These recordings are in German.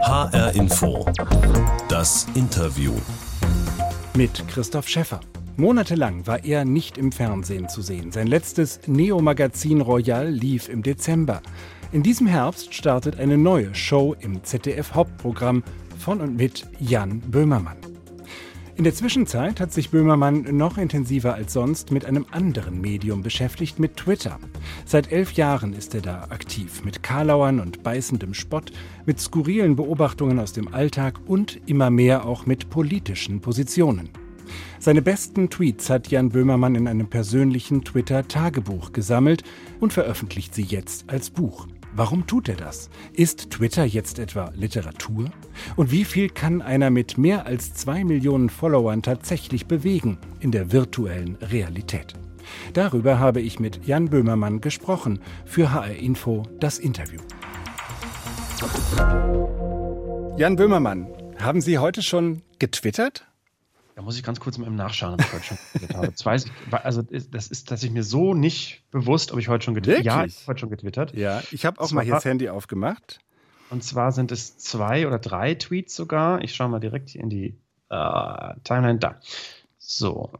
hr-info, das Interview. Mit Christoph Schäfer. Monatelang war er nicht im Fernsehen zu sehen. Sein letztes Neo-Magazin Royal lief im Dezember. In diesem Herbst startet eine neue Show im ZDF-Hauptprogramm von und mit Jan Böhmermann. In der Zwischenzeit hat sich Böhmermann noch intensiver als sonst mit einem anderen Medium beschäftigt, mit Twitter. Seit 11 Jahren ist er da aktiv, mit Karlauern und beißendem Spott, mit skurrilen Beobachtungen aus dem Alltag und immer mehr auch mit politischen Positionen. Seine besten Tweets hat Jan Böhmermann in einem persönlichen Twitter-Tagebuch gesammelt und veröffentlicht sie jetzt als Buch. Warum tut er das? Ist Twitter jetzt etwa Literatur? Und wie viel kann einer mit mehr als 2 Millionen Followern tatsächlich bewegen in der virtuellen Realität? Darüber habe ich mit Jan Böhmermann gesprochen. Für hr-info das Interview. Jan Böhmermann, haben Sie heute schon getwittert? Da muss ich ganz kurz mal nachschauen, ob ich heute schon getwittert habe. Das ist ich mir so nicht bewusst, ob ich heute schon getwittert habe. Ja, ich habe heute schon getwittert. Ja, ich habe auch mal hier das Handy aufgemacht. Und zwar sind es 2 oder 3 Tweets sogar. Ich schaue mal direkt hier in die Timeline da. So,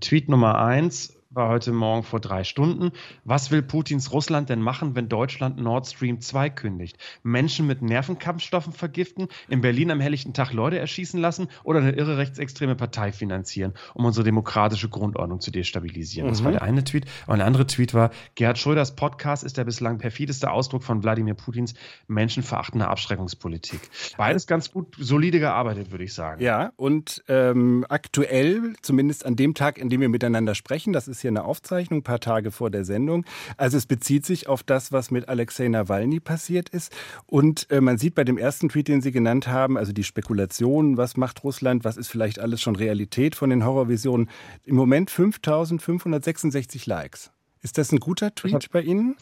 Tweet Nummer 1 war heute Morgen vor 3 Stunden. Was will Putins Russland denn machen, wenn Deutschland Nord Stream 2 kündigt? Menschen mit Nervenkampfstoffen vergiften, in Berlin am helllichten Tag Leute erschießen lassen oder eine irre rechtsextreme Partei finanzieren, um unsere demokratische Grundordnung zu destabilisieren? Das war der eine Tweet. Und der andere Tweet war, Gerhard Schröders Podcast ist der bislang perfideste Ausdruck von Wladimir Putins menschenverachtender Abschreckungspolitik. Beides ganz gut, solide gearbeitet, würde ich sagen. Ja, und aktuell, zumindest an dem Tag, an dem wir miteinander sprechen, das ist hier eine Aufzeichnung, ein paar Tage vor der Sendung. Also es bezieht sich auf das, was mit Alexej Nawalny passiert ist. Und man sieht bei dem ersten Tweet, den Sie genannt haben, also die Spekulation, was macht Russland, was ist vielleicht alles schon Realität von den Horrorvisionen, im Moment 5.566 Likes. Ist das ein guter Tweet bei Ihnen?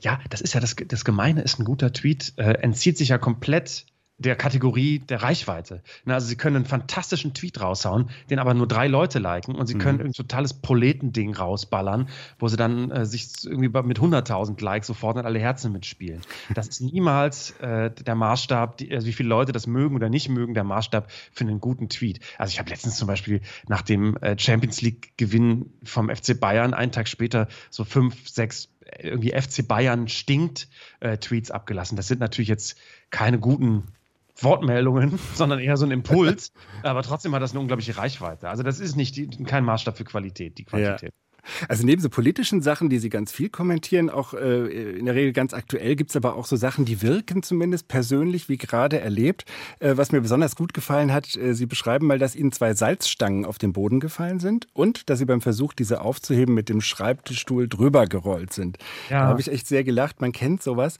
Ja, das ist ja das Gemeine, ist ein guter Tweet, entzieht sich ja komplett der Kategorie der Reichweite. Na, also Sie können einen fantastischen Tweet raushauen, den aber nur 3 Leute liken, und Sie können ein totales Proletending rausballern, wo Sie dann sich irgendwie mit 100.000 Likes sofort an alle Herzen mitspielen. Das ist niemals der Maßstab, wie viele Leute das mögen oder nicht mögen, der Maßstab für einen guten Tweet. Also ich habe letztens zum Beispiel nach dem Champions League-Gewinn vom FC Bayern einen Tag später so 5, 6 irgendwie FC Bayern stinkt Tweets abgelassen. Das sind natürlich jetzt keine guten Wortmeldungen, sondern eher so ein Impuls. Aber trotzdem hat das eine unglaubliche Reichweite. Also das ist kein Maßstab für Qualität, die Quantität. Ja. Also neben so politischen Sachen, die Sie ganz viel kommentieren, auch in der Regel ganz aktuell, gibt es aber auch so Sachen, die wirken zumindest persönlich, wie gerade erlebt. Was mir besonders gut gefallen hat, Sie beschreiben mal, dass Ihnen 2 Salzstangen auf den Boden gefallen sind und dass Sie beim Versuch, diese aufzuheben, mit dem Schreibtischstuhl drüber gerollt sind. Ja. Da habe ich echt sehr gelacht, man kennt sowas.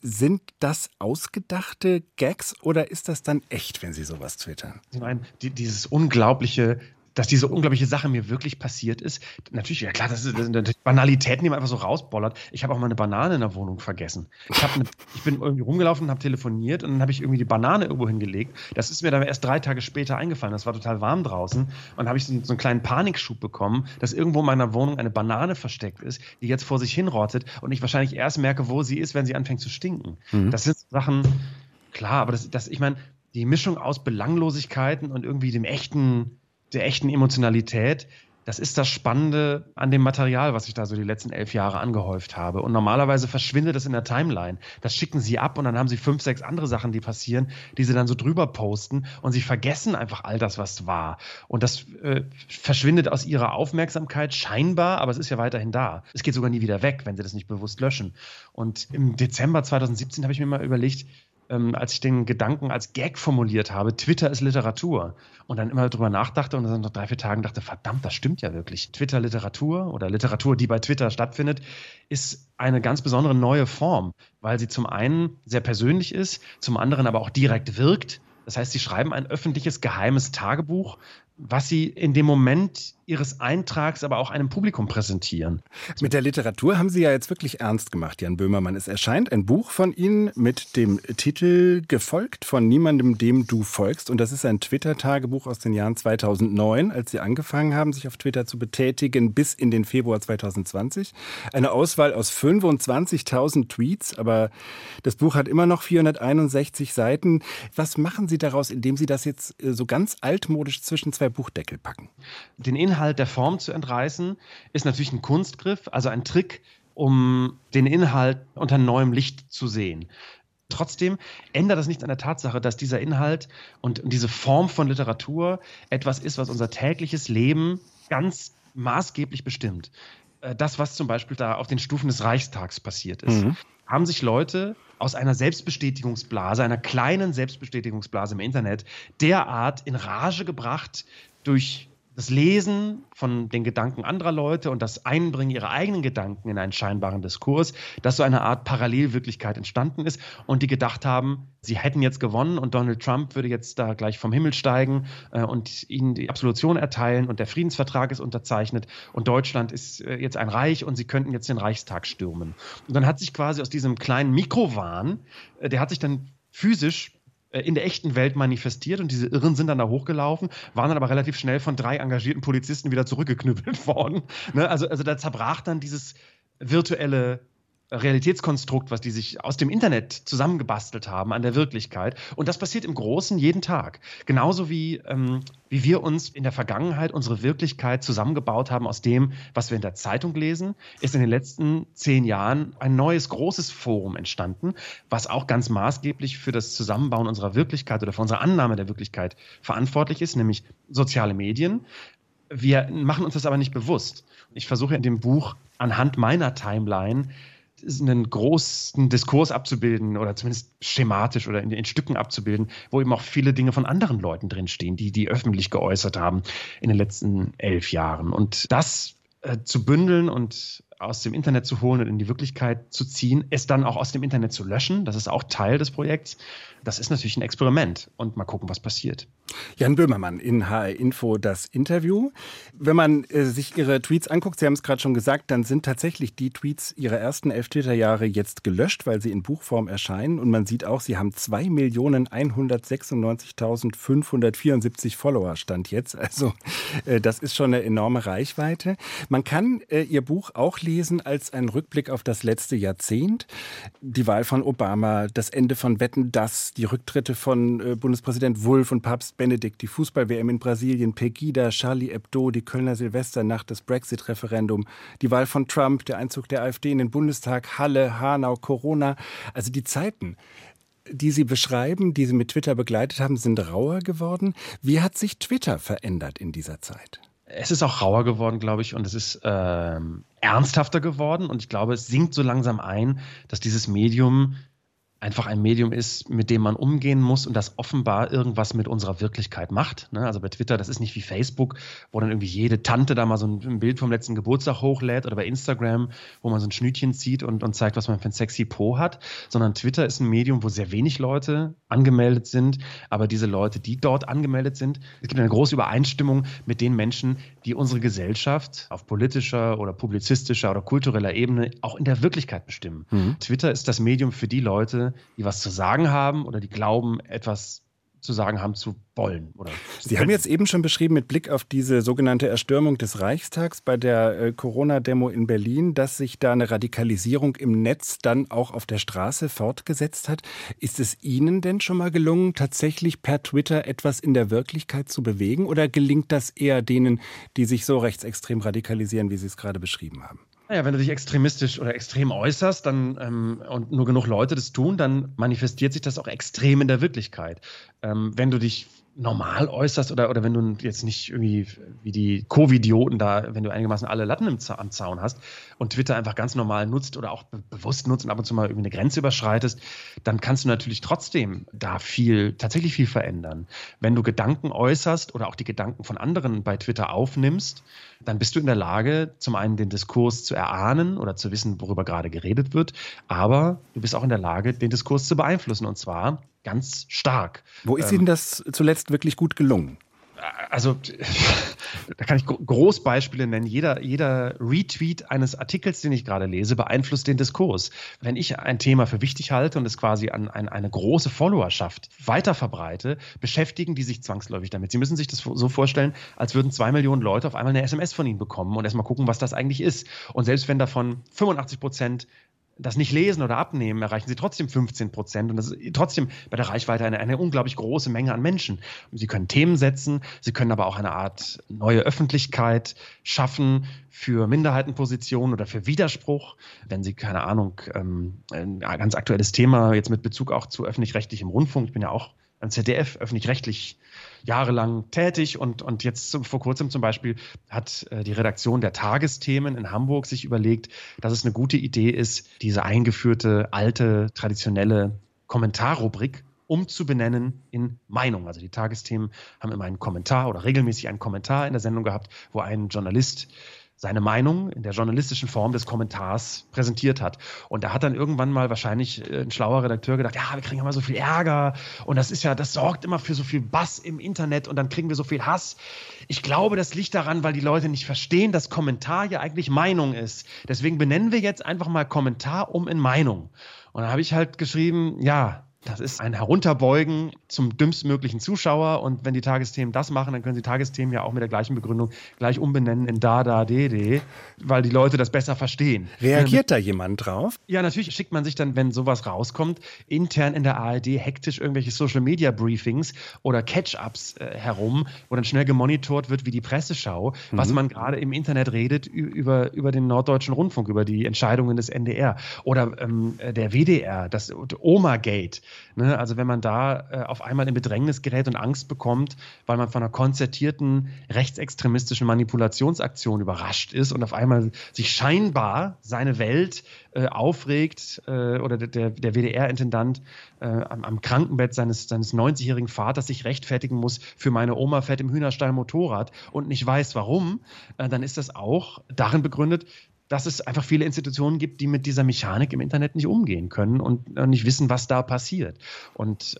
Sind das ausgedachte Gags oder ist das dann echt, wenn Sie sowas twittern? Ich meine, dieses unglaubliche... dass diese unglaubliche Sache mir wirklich passiert ist. Natürlich, ja klar, das sind Banalitäten, die man einfach so rausbollert. Ich habe auch mal eine Banane in der Wohnung vergessen. Ich bin irgendwie rumgelaufen und habe telefoniert und dann habe ich irgendwie die Banane irgendwo hingelegt. Das ist mir dann erst 3 Tage später eingefallen. Das war total warm draußen. Und habe ich so einen kleinen Panikschub bekommen, dass irgendwo in meiner Wohnung eine Banane versteckt ist, die jetzt vor sich hinrottet und ich wahrscheinlich erst merke, wo sie ist, wenn sie anfängt zu stinken. Das sind Sachen, klar, aber ich meine, die Mischung aus Belanglosigkeiten und irgendwie der echten Emotionalität, das ist das Spannende an dem Material, was ich da so die letzten 11 Jahre angehäuft habe. Und normalerweise verschwindet das in der Timeline. Das schicken sie ab und dann haben sie 5, 6 andere Sachen, die passieren, die sie dann so drüber posten und sie vergessen einfach all das, was war. Und das verschwindet aus ihrer Aufmerksamkeit scheinbar, aber es ist ja weiterhin da. Es geht sogar nie wieder weg, wenn sie das nicht bewusst löschen. Und im Dezember 2017 habe ich mir mal überlegt, als ich den Gedanken als Gag formuliert habe, Twitter ist Literatur, und dann immer drüber nachdachte und dann nach 3, 4 Tagen dachte, verdammt, das stimmt ja wirklich. Twitter-Literatur oder Literatur, die bei Twitter stattfindet, ist eine ganz besondere neue Form, weil sie zum einen sehr persönlich ist, zum anderen aber auch direkt wirkt. Das heißt, sie schreiben ein öffentliches, geheimes Tagebuch, was sie in dem Moment ihres Eintrags aber auch einem Publikum präsentieren. Mit der Literatur haben Sie ja jetzt wirklich ernst gemacht, Jan Böhmermann. Es erscheint ein Buch von Ihnen mit dem Titel Gefolgt von niemandem, dem du folgst. Und das ist ein Twitter-Tagebuch aus den Jahren 2009, als Sie angefangen haben, sich auf Twitter zu betätigen, bis in den Februar 2020. Eine Auswahl aus 25.000 Tweets, aber das Buch hat immer noch 461 Seiten. Was machen Sie daraus, indem Sie das jetzt so ganz altmodisch zwischen zwei Buchdeckel packen? Den Inhalt der Form zu entreißen, ist natürlich ein Kunstgriff, also ein Trick, um den Inhalt unter neuem Licht zu sehen. Trotzdem ändert das nichts an der Tatsache, dass dieser Inhalt und diese Form von Literatur etwas ist, was unser tägliches Leben ganz maßgeblich bestimmt. Das, was zum Beispiel da auf den Stufen des Reichstags passiert ist, haben sich Leute aus einer Selbstbestätigungsblase, einer kleinen Selbstbestätigungsblase im Internet, derart in Rage gebracht durch das Lesen von den Gedanken anderer Leute und das Einbringen ihrer eigenen Gedanken in einen scheinbaren Diskurs, dass so eine Art Parallelwirklichkeit entstanden ist und die gedacht haben, sie hätten jetzt gewonnen und Donald Trump würde jetzt da gleich vom Himmel steigen und ihnen die Absolution erteilen und der Friedensvertrag ist unterzeichnet und Deutschland ist jetzt ein Reich und sie könnten jetzt den Reichstag stürmen. Und dann hat sich quasi aus diesem kleinen Mikrowahn, der hat sich dann physisch in der echten Welt manifestiert und diese Irren sind dann da hochgelaufen, waren dann aber relativ schnell von 3 engagierten Polizisten wieder zurückgeknüppelt worden. Also da zerbrach dann dieses virtuelle Realitätskonstrukt, was die sich aus dem Internet zusammengebastelt haben an der Wirklichkeit. Und das passiert im Großen jeden Tag. Genauso wie wir uns in der Vergangenheit unsere Wirklichkeit zusammengebaut haben aus dem, was wir in der Zeitung lesen, ist in den letzten 10 Jahren ein neues großes Forum entstanden, was auch ganz maßgeblich für das Zusammenbauen unserer Wirklichkeit oder für unsere Annahme der Wirklichkeit verantwortlich ist, nämlich soziale Medien. Wir machen uns das aber nicht bewusst. Ich versuche in dem Buch anhand meiner Timeline einen großen Diskurs abzubilden oder zumindest schematisch oder in Stücken abzubilden, wo eben auch viele Dinge von anderen Leuten drinstehen, die öffentlich geäußert haben in den letzten 11 Jahren. Und das zu bündeln und aus dem Internet zu holen und in die Wirklichkeit zu ziehen, es dann auch aus dem Internet zu löschen, das ist auch Teil des Projekts, das ist natürlich ein Experiment und mal gucken, was passiert. Jan Böhmermann in hr-info das Interview. Wenn man sich Ihre Tweets anguckt, Sie haben es gerade schon gesagt, dann sind tatsächlich die Tweets Ihrer ersten 11 Twitter-Jahre jetzt gelöscht, weil sie in Buchform erscheinen und man sieht auch, Sie haben 2.196.574 Follower Stand jetzt, also das ist schon eine enorme Reichweite. Man kann Ihr Buch auch lesen als einen Rückblick auf das letzte Jahrzehnt. Die Wahl von Obama, das Ende von Wetten, dass die Rücktritte von Bundespräsident Wulff und Papst Benedikt, die Fußball-WM in Brasilien, Pegida, Charlie Hebdo, die Kölner Silvesternacht, das Brexit-Referendum, die Wahl von Trump, der Einzug der AfD in den Bundestag, Halle, Hanau, Corona. Also die Zeiten, die Sie beschreiben, die Sie mit Twitter begleitet haben, sind rauer geworden. Wie hat sich Twitter verändert in dieser Zeit? Es ist auch rauer geworden, glaube ich, und es ist ernsthafter geworden. Und ich glaube, es sinkt so langsam ein, dass dieses Medium einfach ein Medium ist, mit dem man umgehen muss und das offenbar irgendwas mit unserer Wirklichkeit macht. Also bei Twitter, das ist nicht wie Facebook, wo dann irgendwie jede Tante da mal so ein Bild vom letzten Geburtstag hochlädt oder bei Instagram, wo man so ein Schnütchen zieht und zeigt, was man für ein sexy Po hat, sondern Twitter ist ein Medium, wo sehr wenig Leute angemeldet sind, aber diese Leute, die dort angemeldet sind, es gibt eine große Übereinstimmung mit den Menschen, die unsere Gesellschaft auf politischer oder publizistischer oder kultureller Ebene auch in der Wirklichkeit bestimmen. Mhm. Twitter ist das Medium für die Leute, die was zu sagen haben oder die glauben, etwas zu sagen haben zu wollen. Oder Sie haben jetzt eben schon beschrieben, mit Blick auf diese sogenannte Erstürmung des Reichstags bei der Corona-Demo in Berlin, dass sich da eine Radikalisierung im Netz dann auch auf der Straße fortgesetzt hat. Ist es Ihnen denn schon mal gelungen, tatsächlich per Twitter etwas in der Wirklichkeit zu bewegen? Oder gelingt das eher denen, die sich so rechtsextrem radikalisieren, wie Sie es gerade beschrieben haben? Naja, wenn du dich extremistisch oder extrem äußerst dann und nur genug Leute das tun, dann manifestiert sich das auch extrem in der Wirklichkeit. Wenn du dich normal äußerst oder wenn du jetzt nicht irgendwie wie die Covid-Idioten da, wenn du einigermaßen alle Latten am Zaun hast und Twitter einfach ganz normal nutzt oder auch bewusst nutzt und ab und zu mal irgendwie eine Grenze überschreitest, dann kannst du natürlich trotzdem da tatsächlich viel verändern. Wenn du Gedanken äußerst oder auch die Gedanken von anderen bei Twitter aufnimmst, dann bist du in der Lage, zum einen den Diskurs zu erahnen oder zu wissen, worüber gerade geredet wird, aber du bist auch in der Lage, den Diskurs zu beeinflussen und zwar ganz stark. Wo ist Ihnen das zuletzt wirklich gut gelungen? also da kann ich Großbeispiele nennen. Jeder Retweet eines Artikels, den ich gerade lese, beeinflusst den Diskurs. Wenn ich ein Thema für wichtig halte und es quasi an eine große Followerschaft weiter verbreite, beschäftigen die sich zwangsläufig damit. Sie müssen sich das so vorstellen, als würden 2 Millionen Leute auf einmal eine SMS von Ihnen bekommen und erstmal gucken, was das eigentlich ist. Und selbst wenn davon 85% das nicht lesen oder abnehmen, erreichen sie trotzdem 15% und das ist trotzdem bei der Reichweite eine unglaublich große Menge an Menschen. Sie können Themen setzen, sie können aber auch eine Art neue Öffentlichkeit schaffen für Minderheitenpositionen oder für Widerspruch, wenn sie, keine Ahnung, ein ganz aktuelles Thema jetzt mit Bezug auch zu öffentlich-rechtlichem Rundfunk, ich bin ja auch am ZDF öffentlich-rechtlich jahrelang tätig und jetzt vor kurzem zum Beispiel hat die Redaktion der Tagesthemen in Hamburg sich überlegt, dass es eine gute Idee ist, diese eingeführte, alte, traditionelle Kommentarrubrik umzubenennen in Meinung. Also die Tagesthemen haben immer einen Kommentar oder regelmäßig einen Kommentar in der Sendung gehabt, wo ein Journalist seine Meinung in der journalistischen Form des Kommentars präsentiert hat. Und da hat dann irgendwann mal wahrscheinlich ein schlauer Redakteur gedacht, ja, wir kriegen immer so viel Ärger und das ist ja, das sorgt immer für so viel Bass im Internet und dann kriegen wir so viel Hass. Ich glaube, das liegt daran, weil die Leute nicht verstehen, dass Kommentar ja eigentlich Meinung ist. Deswegen benennen wir jetzt einfach mal Kommentar in Meinung. Und da habe ich halt geschrieben, ja, das ist ein Herunterbeugen zum dümmstmöglichen Zuschauer und wenn die Tagesthemen das machen, dann können sie Tagesthemen ja auch mit der gleichen Begründung gleich umbenennen in da, de, weil die Leute das besser verstehen. Reagiert da jemand drauf? Ja, natürlich schickt man sich dann, wenn sowas rauskommt, intern in der ARD hektisch irgendwelche Social-Media-Briefings oder Catch-Ups herum, wo dann schnell gemonitort wird wie die Presseschau, was man gerade im Internet redet über den Norddeutschen Rundfunk, über die Entscheidungen des NDR oder der WDR, das Omagate. Ne, also wenn man da auf einmal in Bedrängnis gerät und Angst bekommt, weil man von einer konzertierten rechtsextremistischen Manipulationsaktion überrascht ist und auf einmal sich scheinbar seine Welt aufregt oder der WDR-Intendant am Krankenbett seines 90-jährigen Vaters sich rechtfertigen muss, für meine Oma fährt im Hühnerstall Motorrad und nicht weiß warum, dann ist das auch darin begründet, dass es einfach viele Institutionen gibt, die mit dieser Mechanik im Internet nicht umgehen können und nicht wissen, was da passiert. Und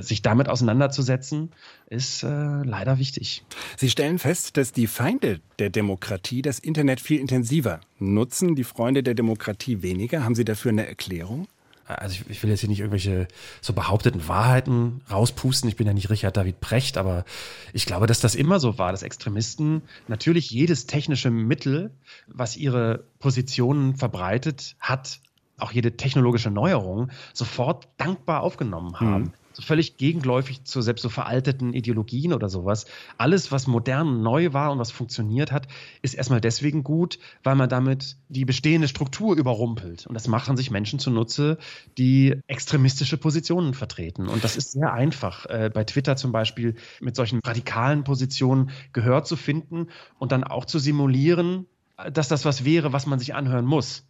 sich damit auseinanderzusetzen, ist leider wichtig. Sie stellen fest, dass die Feinde der Demokratie das Internet viel intensiver nutzen, die Freunde der Demokratie weniger. Haben Sie dafür eine Erklärung? Also ich will jetzt hier nicht irgendwelche so behaupteten Wahrheiten rauspusten. Ich bin ja nicht Richard David Precht, aber ich glaube, dass das immer so war, dass Extremisten natürlich jedes technische Mittel, was ihre Positionen verbreitet hat, auch jede technologische Neuerung sofort dankbar aufgenommen haben. So völlig gegenläufig zu selbst so veralteten Ideologien oder sowas. Alles, was modern und neu war und was funktioniert hat, ist erstmal deswegen gut, weil man damit die bestehende Struktur überrumpelt. Und das machen sich Menschen zunutze, die extremistische Positionen vertreten. Und das ist sehr einfach, bei Twitter zum Beispiel mit solchen radikalen Positionen Gehör zu finden und dann auch zu simulieren, dass das was wäre, was man sich anhören muss.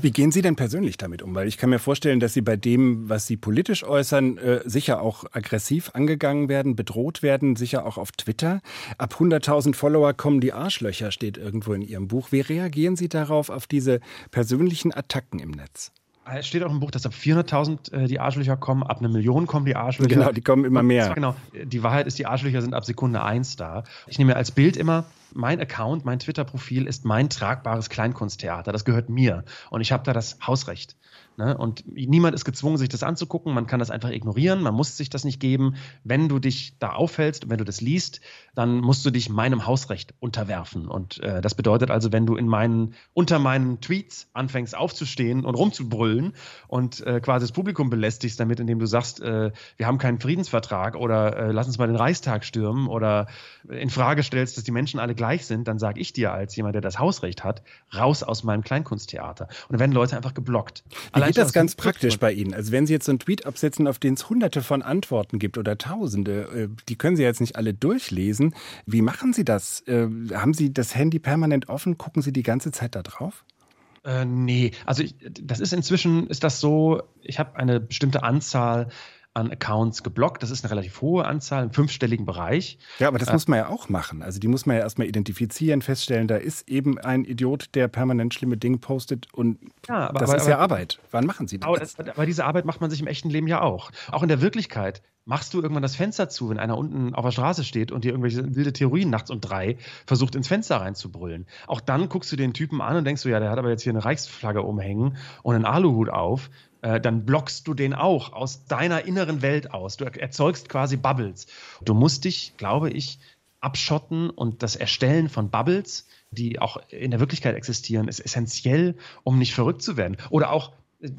Wie gehen Sie denn persönlich damit um? Weil ich kann mir vorstellen, dass Sie bei dem, was Sie politisch äußern, sicher auch aggressiv angegangen werden, bedroht werden, sicher auch auf Twitter. Ab 100.000 Follower kommen die Arschlöcher, steht irgendwo in Ihrem Buch. Wie reagieren Sie darauf, auf diese persönlichen Attacken im Netz? Es steht auch im Buch, dass ab 400.000 die Arschlöcher kommen, ab 1 Million kommen die Arschlöcher. Genau, die kommen immer mehr. Genau. Die Wahrheit ist, die Arschlöcher sind ab Sekunde 1 da. Ich nehme mir als Bild immer, mein Account, mein Twitter-Profil ist mein tragbares Kleinkunsttheater. Das gehört mir. Und ich habe da das Hausrecht. Ne? Und niemand ist gezwungen, sich das anzugucken. Man kann das einfach ignorieren. Man muss sich das nicht geben. Wenn du dich da aufhältst und wenn du das liest, dann musst du dich meinem Hausrecht unterwerfen. Und das bedeutet also, wenn du unter meinen Tweets anfängst aufzustehen und rumzubrüllen und quasi das Publikum belästigst damit, indem du sagst, wir haben keinen Friedensvertrag oder lass uns mal den Reichstag stürmen oder in Frage stellst, dass die Menschen alle gleich sind, dann sage ich dir als jemand, der das Hausrecht hat, raus aus meinem Kleinkunsttheater. Und dann werden Leute einfach geblockt. Wie geht das ganz praktisch bei Ihnen? Also wenn Sie jetzt so einen Tweet absetzen, auf den es hunderte von Antworten gibt oder tausende, die können Sie jetzt nicht alle durchlesen. Wie machen Sie das? Haben Sie das Handy permanent offen? Gucken Sie die ganze Zeit da drauf? Nee, also inzwischen ist das so, ich habe eine bestimmte Anzahl an Accounts geblockt. Das ist eine relativ hohe Anzahl, im 5-stelligen Bereich. Ja, aber das muss man ja auch machen. Also die muss man ja erstmal identifizieren, feststellen, da ist eben ein Idiot, der permanent schlimme Dinge postet und ja, das ist ja Arbeit. Wann machen Sie das? Aber diese Arbeit macht man sich im echten Leben ja auch. Auch in der Wirklichkeit machst du irgendwann das Fenster zu, wenn einer unten auf der Straße steht und dir irgendwelche wilde Theorien nachts um 3 versucht, ins Fenster reinzubrüllen. Auch dann guckst du den Typen an und denkst du, ja, der hat aber jetzt hier eine Reichsflagge umhängen und einen Aluhut auf. Dann blockst du den auch aus deiner inneren Welt aus. Du erzeugst quasi Bubbles. Du musst dich, glaube ich, abschotten, und das Erstellen von Bubbles, die auch in der Wirklichkeit existieren, ist essentiell, um nicht verrückt zu werden. Oder auch,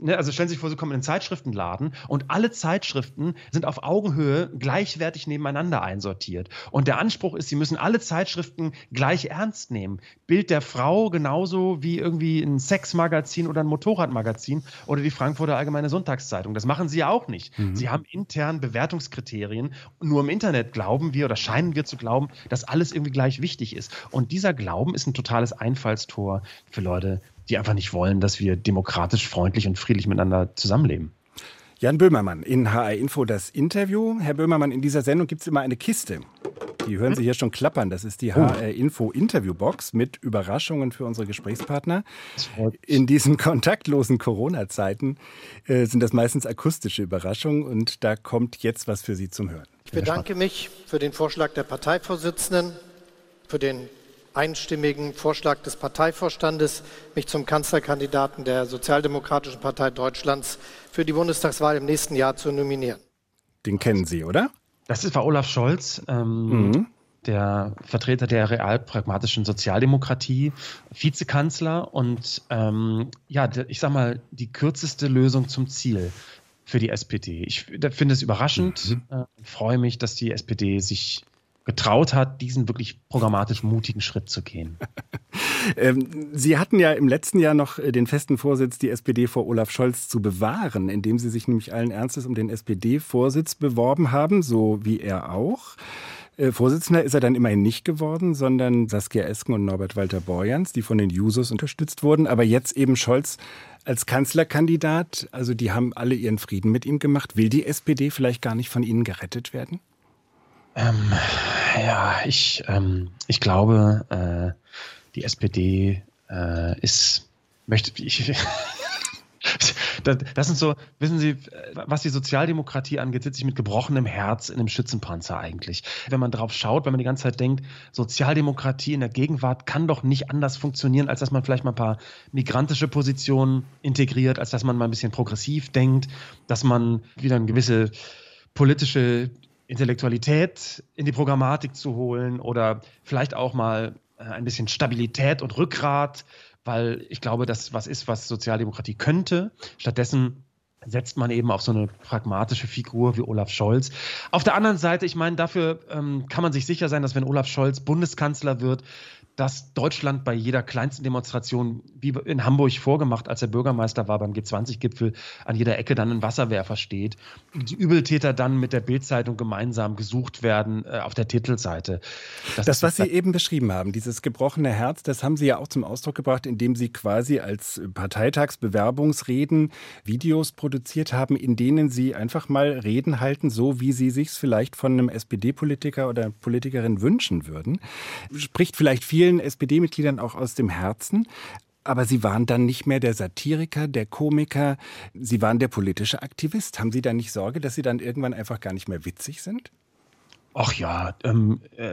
also stellen Sie sich vor, Sie kommen in einen Zeitschriftenladen und alle Zeitschriften sind auf Augenhöhe gleichwertig nebeneinander einsortiert. Und der Anspruch ist, Sie müssen alle Zeitschriften gleich ernst nehmen. Bild der Frau genauso wie irgendwie ein Sexmagazin oder ein Motorradmagazin oder die Frankfurter Allgemeine Sonntagszeitung. Das machen Sie ja auch nicht. Mhm. Sie haben intern Bewertungskriterien. Nur im Internet glauben wir oder scheinen wir zu glauben, dass alles irgendwie gleich wichtig ist. Und dieser Glauben ist ein totales Einfallstor für Leute, die einfach nicht wollen, dass wir demokratisch, freundlich und friedlich miteinander zusammenleben. Jan Böhmermann in hr-info das Interview. Herr Böhmermann, in dieser Sendung gibt es immer eine Kiste. Die hören Sie hier schon klappern. Das ist die hr-info-Interviewbox mit Überraschungen für unsere Gesprächspartner. In diesen kontaktlosen Corona-Zeiten sind das meistens akustische Überraschungen. Und da kommt jetzt was für Sie zum Hören. Ich bedanke mich für den Vorschlag der Parteivorsitzenden, für den einstimmigen Vorschlag des Parteivorstandes, mich zum Kanzlerkandidaten der Sozialdemokratischen Partei Deutschlands für die Bundestagswahl im nächsten Jahr zu nominieren. Den kennen Sie, oder? Das war Olaf Scholz, der Vertreter der realpragmatischen Sozialdemokratie, Vizekanzler und ich sag mal, die kürzeste Lösung zum Ziel für die SPD. Ich finde es überraschend, freue mich, dass die SPD sich getraut hat, diesen wirklich programmatisch mutigen Schritt zu gehen. Sie hatten ja im letzten Jahr noch den festen Vorsitz, die SPD vor Olaf Scholz zu bewahren, indem Sie sich nämlich allen Ernstes um den SPD-Vorsitz beworben haben, so wie er auch. Vorsitzender ist er dann immerhin nicht geworden, sondern Saskia Esken und Norbert Walter-Borjans, die von den Jusos unterstützt wurden. Aber jetzt eben Scholz als Kanzlerkandidat. Also die haben alle ihren Frieden mit ihm gemacht. Will die SPD vielleicht gar nicht von ihnen gerettet werden? Ich glaube, die SPD Das sind so, wissen Sie, was die Sozialdemokratie angeht, sitze ich mit gebrochenem Herz in einem Schützenpanzer eigentlich. Wenn man drauf schaut, wenn man die ganze Zeit denkt, Sozialdemokratie in der Gegenwart kann doch nicht anders funktionieren, als dass man vielleicht mal ein paar migrantische Positionen integriert, als dass man mal ein bisschen progressiv denkt, dass man wieder eine gewisse politische Intellektualität in die Programmatik zu holen oder vielleicht auch mal ein bisschen Stabilität und Rückgrat, weil ich glaube, das was Sozialdemokratie könnte. Stattdessen setzt man eben auf so eine pragmatische Figur wie Olaf Scholz. Auf der anderen Seite, ich meine, dafür kann man sich sicher sein, dass wenn Olaf Scholz Bundeskanzler wird, dass Deutschland bei jeder kleinsten Demonstration, wie in Hamburg vorgemacht, als er Bürgermeister war beim G20-Gipfel, an jeder Ecke dann ein Wasserwerfer steht. Die Übeltäter dann mit der Bild-Zeitung gemeinsam gesucht werden auf der Titelseite. Das, was Sie eben beschrieben haben, dieses gebrochene Herz, das haben Sie ja auch zum Ausdruck gebracht, indem Sie quasi als Parteitagsbewerbungsreden Videos produziert haben, in denen Sie einfach mal Reden halten, so wie Sie sich's vielleicht von einem SPD-Politiker oder Politikerin wünschen würden. Spricht vielleicht vielen SPD-Mitgliedern auch aus dem Herzen. Aber Sie waren dann nicht mehr der Satiriker, der Komiker. Sie waren der politische Aktivist. Haben Sie da nicht Sorge, dass Sie dann irgendwann einfach gar nicht mehr witzig sind? Ach ja,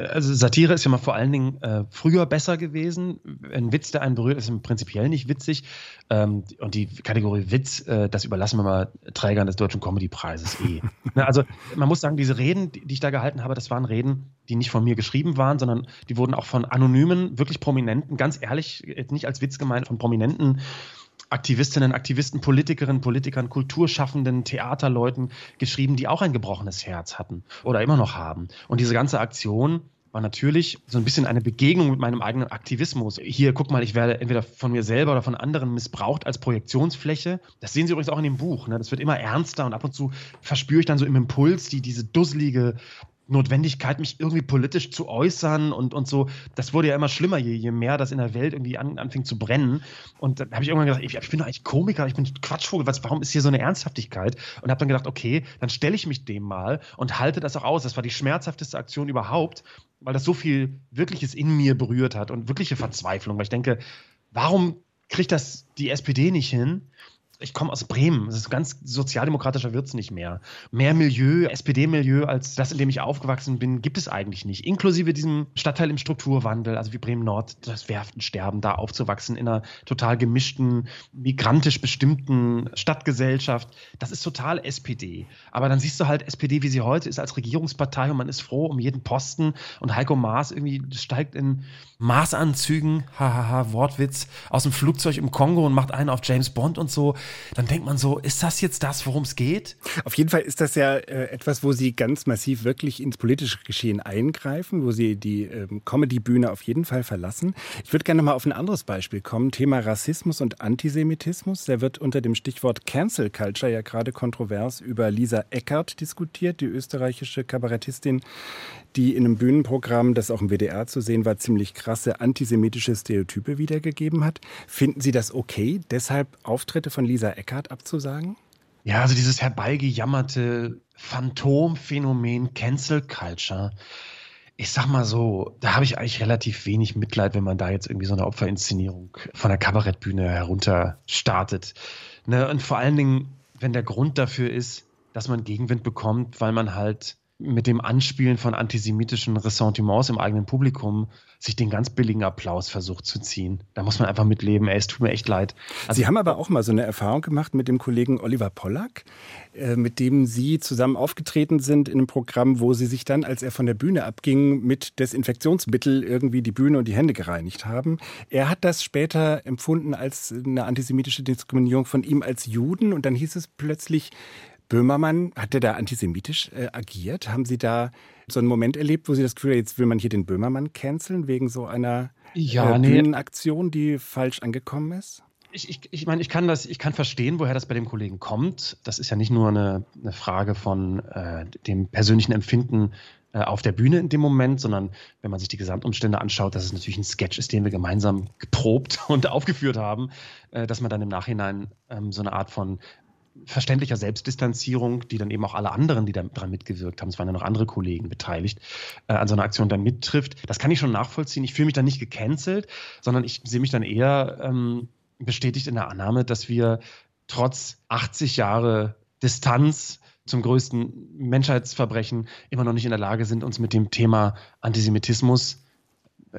also Satire ist ja mal vor allen Dingen früher besser gewesen. Ein Witz, der einen berührt, ist im Prinzipiell nicht witzig. Und die Kategorie Witz, das überlassen wir mal Trägern des Deutschen Comedy-Preises . Also man muss sagen, diese Reden, die ich da gehalten habe, das waren Reden, die nicht von mir geschrieben waren, sondern die wurden auch von anonymen, wirklich Prominenten, ganz ehrlich, nicht als Witz gemeint, von Prominenten, Aktivistinnen, Aktivisten, Politikerinnen, Politikern, Kulturschaffenden, Theaterleuten geschrieben, die auch ein gebrochenes Herz hatten oder immer noch haben. Und diese ganze Aktion war natürlich so ein bisschen eine Begegnung mit meinem eigenen Aktivismus. Hier, guck mal, ich werde entweder von mir selber oder von anderen missbraucht als Projektionsfläche. Das sehen Sie übrigens auch in dem Buch. Ne? Das wird immer ernster und ab und zu verspüre ich dann so im Impuls diese dusselige Notwendigkeit, mich irgendwie politisch zu äußern und so. Das wurde ja immer schlimmer, je mehr das in der Welt irgendwie anfing zu brennen. Und dann habe ich irgendwann gedacht, ich bin doch eigentlich Komiker, ich bin Quatschvogel, warum ist hier so eine Ernsthaftigkeit? Und habe dann gedacht, okay, dann stelle ich mich dem mal und halte das auch aus. Das war die schmerzhafteste Aktion überhaupt, weil das so viel Wirkliches in mir berührt hat und wirkliche Verzweiflung. Weil ich denke, warum kriegt das die SPD nicht hin, ich komme aus Bremen, das ist ganz sozialdemokratischer wird es nicht mehr. Mehr Milieu, SPD-Milieu als das, in dem ich aufgewachsen bin, gibt es eigentlich nicht. Inklusive diesem Stadtteil im Strukturwandel, also wie Bremen-Nord, das Werftensterben, da aufzuwachsen in einer total gemischten, migrantisch bestimmten Stadtgesellschaft, das ist total SPD. Aber dann siehst du halt SPD, wie sie heute ist, als Regierungspartei und man ist froh um jeden Posten und Heiko Maas irgendwie steigt in Maßanzügen, hahaha, Wortwitz, aus dem Flugzeug im Kongo und macht einen auf James Bond und so. Dann denkt man so, ist das jetzt das, worum es geht? Auf jeden Fall ist das ja etwas, wo sie ganz massiv wirklich ins politische Geschehen eingreifen, wo sie die Comedy-Bühne auf jeden Fall verlassen. Ich würde gerne noch mal auf ein anderes Beispiel kommen, Thema Rassismus und Antisemitismus. Der wird unter dem Stichwort Cancel Culture ja gerade kontrovers über Lisa Eckhart diskutiert, die österreichische Kabarettistin, die in einem Bühnenprogramm, das auch im WDR zu sehen war, ziemlich krasse antisemitische Stereotype wiedergegeben hat. Finden Sie das okay, deshalb Auftritte von Lisa Eckhart abzusagen? Ja, also dieses herbeigejammerte Phantomphänomen Cancel Culture. Ich sag mal so, da habe ich eigentlich relativ wenig Mitleid, wenn man da jetzt irgendwie so eine Opferinszenierung von der Kabarettbühne herunter startet. Ne? Und vor allen Dingen, wenn der Grund dafür ist, dass man Gegenwind bekommt, weil man halt mit dem Anspielen von antisemitischen Ressentiments im eigenen Publikum sich den ganz billigen Applaus versucht zu ziehen. Da muss man einfach mitleben. Ey, es tut mir echt leid. Also Sie haben aber auch mal so eine Erfahrung gemacht mit dem Kollegen Oliver Polak, mit dem Sie zusammen aufgetreten sind in einem Programm, wo Sie sich dann, als er von der Bühne abging, mit Desinfektionsmittel irgendwie die Bühne und die Hände gereinigt haben. Er hat das später empfunden als eine antisemitische Diskriminierung von ihm als Juden. Und dann hieß es plötzlich, Böhmermann, hat der da antisemitisch agiert? Haben Sie da so einen Moment erlebt, wo Sie das Gefühl haben, jetzt will man hier den Böhmermann canceln wegen so einer Bühnenaktion, die falsch angekommen ist? Ich meine, ich kann verstehen, woher das bei dem Kollegen kommt. Das ist ja nicht nur eine Frage von dem persönlichen Empfinden auf der Bühne in dem Moment, sondern wenn man sich die Gesamtumstände anschaut, dass es natürlich ein Sketch ist, den wir gemeinsam geprobt und aufgeführt haben, dass man dann im Nachhinein so eine Art von verständlicher Selbstdistanzierung, die dann eben auch alle anderen, die daran mitgewirkt haben, es waren ja noch andere Kollegen beteiligt, an so einer Aktion dann mittrifft. Das kann ich schon nachvollziehen. Ich fühle mich dann nicht gecancelt, sondern ich sehe mich dann eher bestätigt in der Annahme, dass wir trotz 80 Jahre Distanz zum größten Menschheitsverbrechen immer noch nicht in der Lage sind, uns mit dem Thema Antisemitismus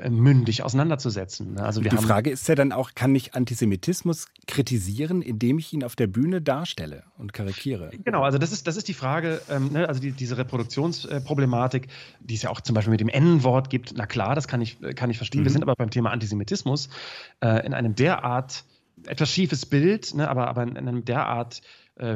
mündig auseinanderzusetzen. Also die Frage ist ja dann auch, kann ich Antisemitismus kritisieren, indem ich ihn auf der Bühne darstelle und karikiere? Genau, also das ist die Frage, also diese Reproduktionsproblematik, die es ja auch zum Beispiel mit dem N-Wort gibt, na klar, das kann ich verstehen. Wir sind aber beim Thema Antisemitismus in einem derart etwas schiefes Bild, ne, aber in einem derart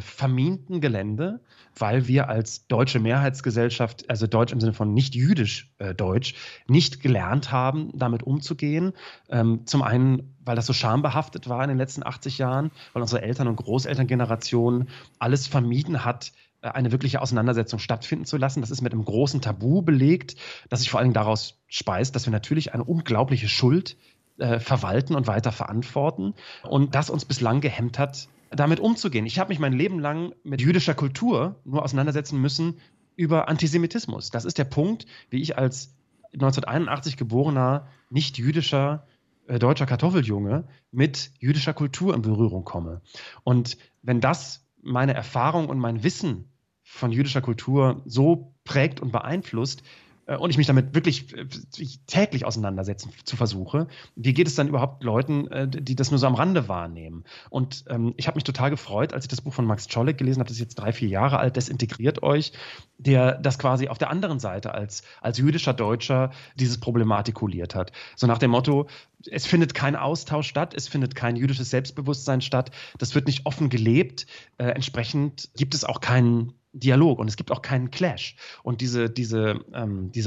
verminten Gelände, weil wir als deutsche Mehrheitsgesellschaft, also deutsch im Sinne von nicht jüdisch deutsch, nicht gelernt haben, damit umzugehen. Zum einen, weil das so schambehaftet war in den letzten 80 Jahren, weil unsere Eltern- und Großelterngenerationen alles vermieden hat, eine wirkliche Auseinandersetzung stattfinden zu lassen. Das ist mit einem großen Tabu belegt, das sich vor allen Dingen daraus speist, dass wir natürlich eine unglaubliche Schuld verwalten und weiter verantworten und das uns bislang gehemmt hat, damit umzugehen. Ich habe mich mein Leben lang mit jüdischer Kultur nur auseinandersetzen müssen über Antisemitismus. Das ist der Punkt, wie ich als 1981 geborener, nicht jüdischer, deutscher Kartoffeljunge mit jüdischer Kultur in Berührung komme. Und wenn das meine Erfahrung und mein Wissen von jüdischer Kultur so prägt und beeinflusst, und ich mich damit wirklich täglich auseinandersetzen zu versuche, wie geht es dann überhaupt Leuten, die das nur so am Rande wahrnehmen? Und ich habe mich total gefreut, als ich das Buch von Max Czollek gelesen habe, das ist jetzt 3-4 Jahre alt, Desintegriert euch, der das quasi auf der anderen Seite als jüdischer Deutscher dieses problematikuliert hat. So nach dem Motto, es findet kein Austausch statt, es findet kein jüdisches Selbstbewusstsein statt, das wird nicht offen gelebt, entsprechend gibt es auch keinen Dialog und es gibt auch keinen Clash. Und diese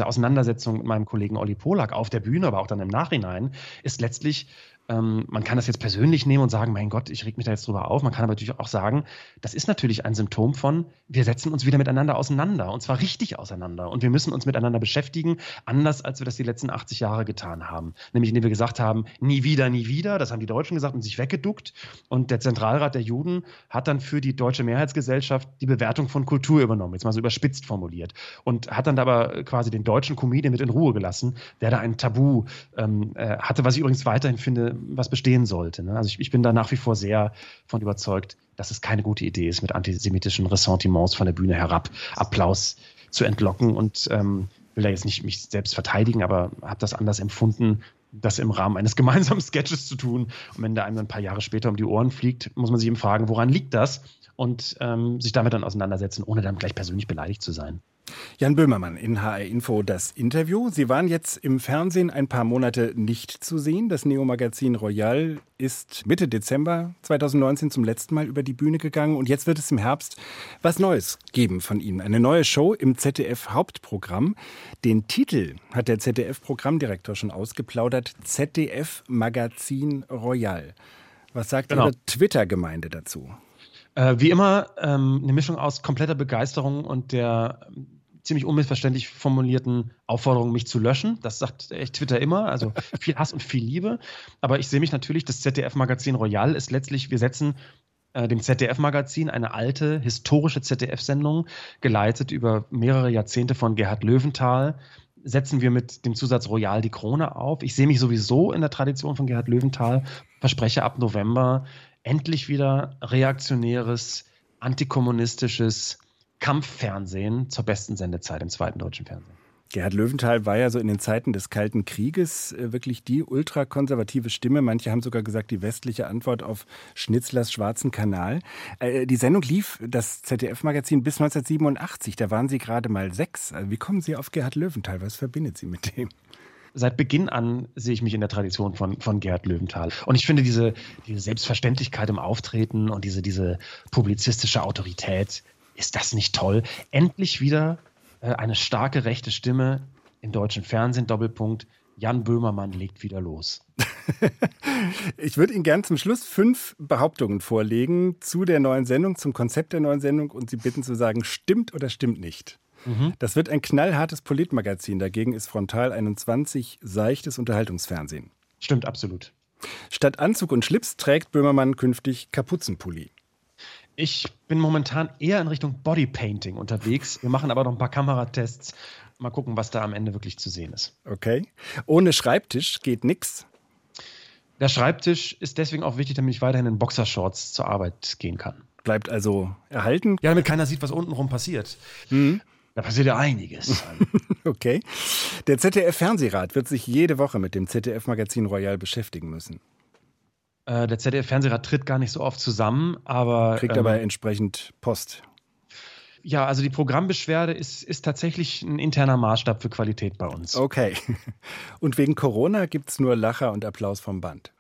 Auseinandersetzung mit meinem Kollegen Olli Polak auf der Bühne, aber auch dann im Nachhinein, ist letztlich, man kann das jetzt persönlich nehmen und sagen, mein Gott, ich reg mich da jetzt drüber auf. Man kann aber natürlich auch sagen, das ist natürlich ein Symptom von, wir setzen uns wieder miteinander auseinander und zwar richtig auseinander. Und wir müssen uns miteinander beschäftigen, anders als wir das die letzten 80 Jahre getan haben. Nämlich indem wir gesagt haben, nie wieder, nie wieder. Das haben die Deutschen gesagt und sich weggeduckt. Und der Zentralrat der Juden hat dann für die deutsche Mehrheitsgesellschaft die Bewertung von Kultur übernommen, jetzt mal so überspitzt formuliert, und hat dann aber quasi den deutschen Comedian mit in Ruhe gelassen, der da ein Tabu hatte, was ich übrigens weiterhin finde, was bestehen sollte. Ne? Also ich bin da nach wie vor sehr von überzeugt, dass es keine gute Idee ist, mit antisemitischen Ressentiments von der Bühne herab Applaus zu entlocken. Und will da jetzt nicht mich selbst verteidigen, aber habe das anders empfunden, das im Rahmen eines gemeinsamen Sketches zu tun. Und wenn der einem dann ein paar Jahre später um die Ohren fliegt, muss man sich eben fragen, woran liegt das? Und sich damit dann auseinandersetzen, ohne dann gleich persönlich beleidigt zu sein. Jan Böhmermann in hr-info das Interview. Sie waren jetzt im Fernsehen ein paar Monate nicht zu sehen. Das Neo-Magazin Royal ist Mitte Dezember 2019 zum letzten Mal über die Bühne gegangen. Und jetzt wird es im Herbst was Neues geben von Ihnen. Eine neue Show im ZDF-Hauptprogramm. Den Titel hat der ZDF-Programmdirektor schon ausgeplaudert. ZDF-Magazin Royal. Was sagt Ihre Twitter-Gemeinde dazu? Wie immer eine Mischung aus kompletter Begeisterung und der ziemlich unmissverständlich formulierten Aufforderung, mich zu löschen. Das sagt echt Twitter immer, also viel Hass und viel Liebe. Aber ich sehe mich natürlich, das ZDF-Magazin Royal ist letztlich, wir setzen dem ZDF-Magazin eine alte, historische ZDF-Sendung, geleitet über mehrere Jahrzehnte von Gerhard Löwenthal, setzen wir mit dem Zusatz Royal die Krone auf. Ich sehe mich sowieso in der Tradition von Gerhard Löwenthal, verspreche ab November endlich wieder reaktionäres, antikommunistisches Kampffernsehen zur besten Sendezeit im zweiten deutschen Fernsehen. Gerhard Löwenthal war ja so in den Zeiten des Kalten Krieges wirklich die ultrakonservative Stimme. Manche haben sogar gesagt, die westliche Antwort auf Schnitzlers Schwarzen Kanal. Die Sendung lief, das ZDF-Magazin, bis 1987. Da waren Sie gerade mal 6. Also wie kommen Sie auf Gerhard Löwenthal? Was verbindet Sie mit dem? Seit Beginn an sehe ich mich in der Tradition von Gerhard Löwenthal. Und ich finde diese Selbstverständlichkeit im Auftreten und diese publizistische Autorität, ist das nicht toll? Endlich wieder eine starke rechte Stimme im deutschen Fernsehen, Doppelpunkt, Jan Böhmermann legt wieder los. Ich würde Ihnen gern zum Schluss 5 Behauptungen vorlegen zu der neuen Sendung, zum Konzept der neuen Sendung und Sie bitten zu sagen, stimmt oder stimmt nicht. Das wird ein knallhartes Politmagazin. Dagegen ist Frontal 21 seichtes Unterhaltungsfernsehen. Stimmt, absolut. Statt Anzug und Schlips trägt Böhmermann künftig Kapuzenpulli. Ich bin momentan eher in Richtung Bodypainting unterwegs. Wir machen aber noch ein paar Kameratests. Mal gucken, was da am Ende wirklich zu sehen ist. Okay. Ohne Schreibtisch geht nichts. Der Schreibtisch ist deswegen auch wichtig, damit ich weiterhin in Boxershorts zur Arbeit gehen kann. Bleibt also erhalten? Ja, damit keiner sieht, was untenrum passiert. Mhm. Da passiert ja einiges. Okay. Der ZDF-Fernsehrat wird sich jede Woche mit dem ZDF-Magazin Royal beschäftigen müssen. Der ZDF-Fernsehrat tritt gar nicht so oft zusammen, aber kriegt dabei entsprechend Post. Ja, also die Programmbeschwerde ist tatsächlich ein interner Maßstab für Qualität bei uns. Okay. Und wegen Corona gibt es nur Lacher und Applaus vom Band.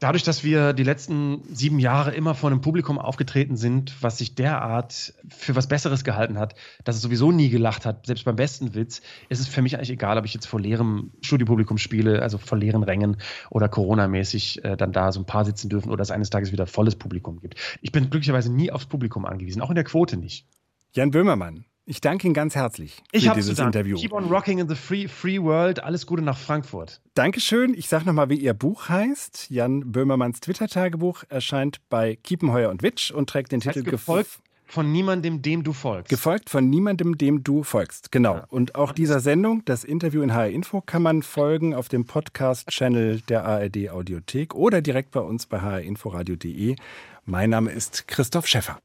Dadurch, dass wir die letzten 7 Jahre immer vor einem Publikum aufgetreten sind, was sich derart für was Besseres gehalten hat, dass es sowieso nie gelacht hat, selbst beim besten Witz, ist es für mich eigentlich egal, ob ich jetzt vor leerem Studiopublikum spiele, also vor leeren Rängen oder Corona-mäßig dann da so ein paar sitzen dürfen oder es eines Tages wieder volles Publikum gibt. Ich bin glücklicherweise nie aufs Publikum angewiesen, auch in der Quote nicht. Jan Böhmermann, ich danke Ihnen ganz herzlich für dieses Interview. Keep on rocking in the free world. Alles Gute nach Frankfurt. Dankeschön. Ich sage nochmal, wie Ihr Buch heißt. Jan Böhmermanns Twitter-Tagebuch erscheint bei Kiepenheuer und Witsch und trägt den Titel Gefolgt von niemandem, dem du folgst. Gefolgt von niemandem, dem du folgst. Genau. Ja. Und auch dieser Sendung, das Interview in hr-info, kann man folgen auf dem Podcast-Channel der ARD Audiothek oder direkt bei uns bei hr-info-radio.de. Mein Name ist Christoph Schäfer.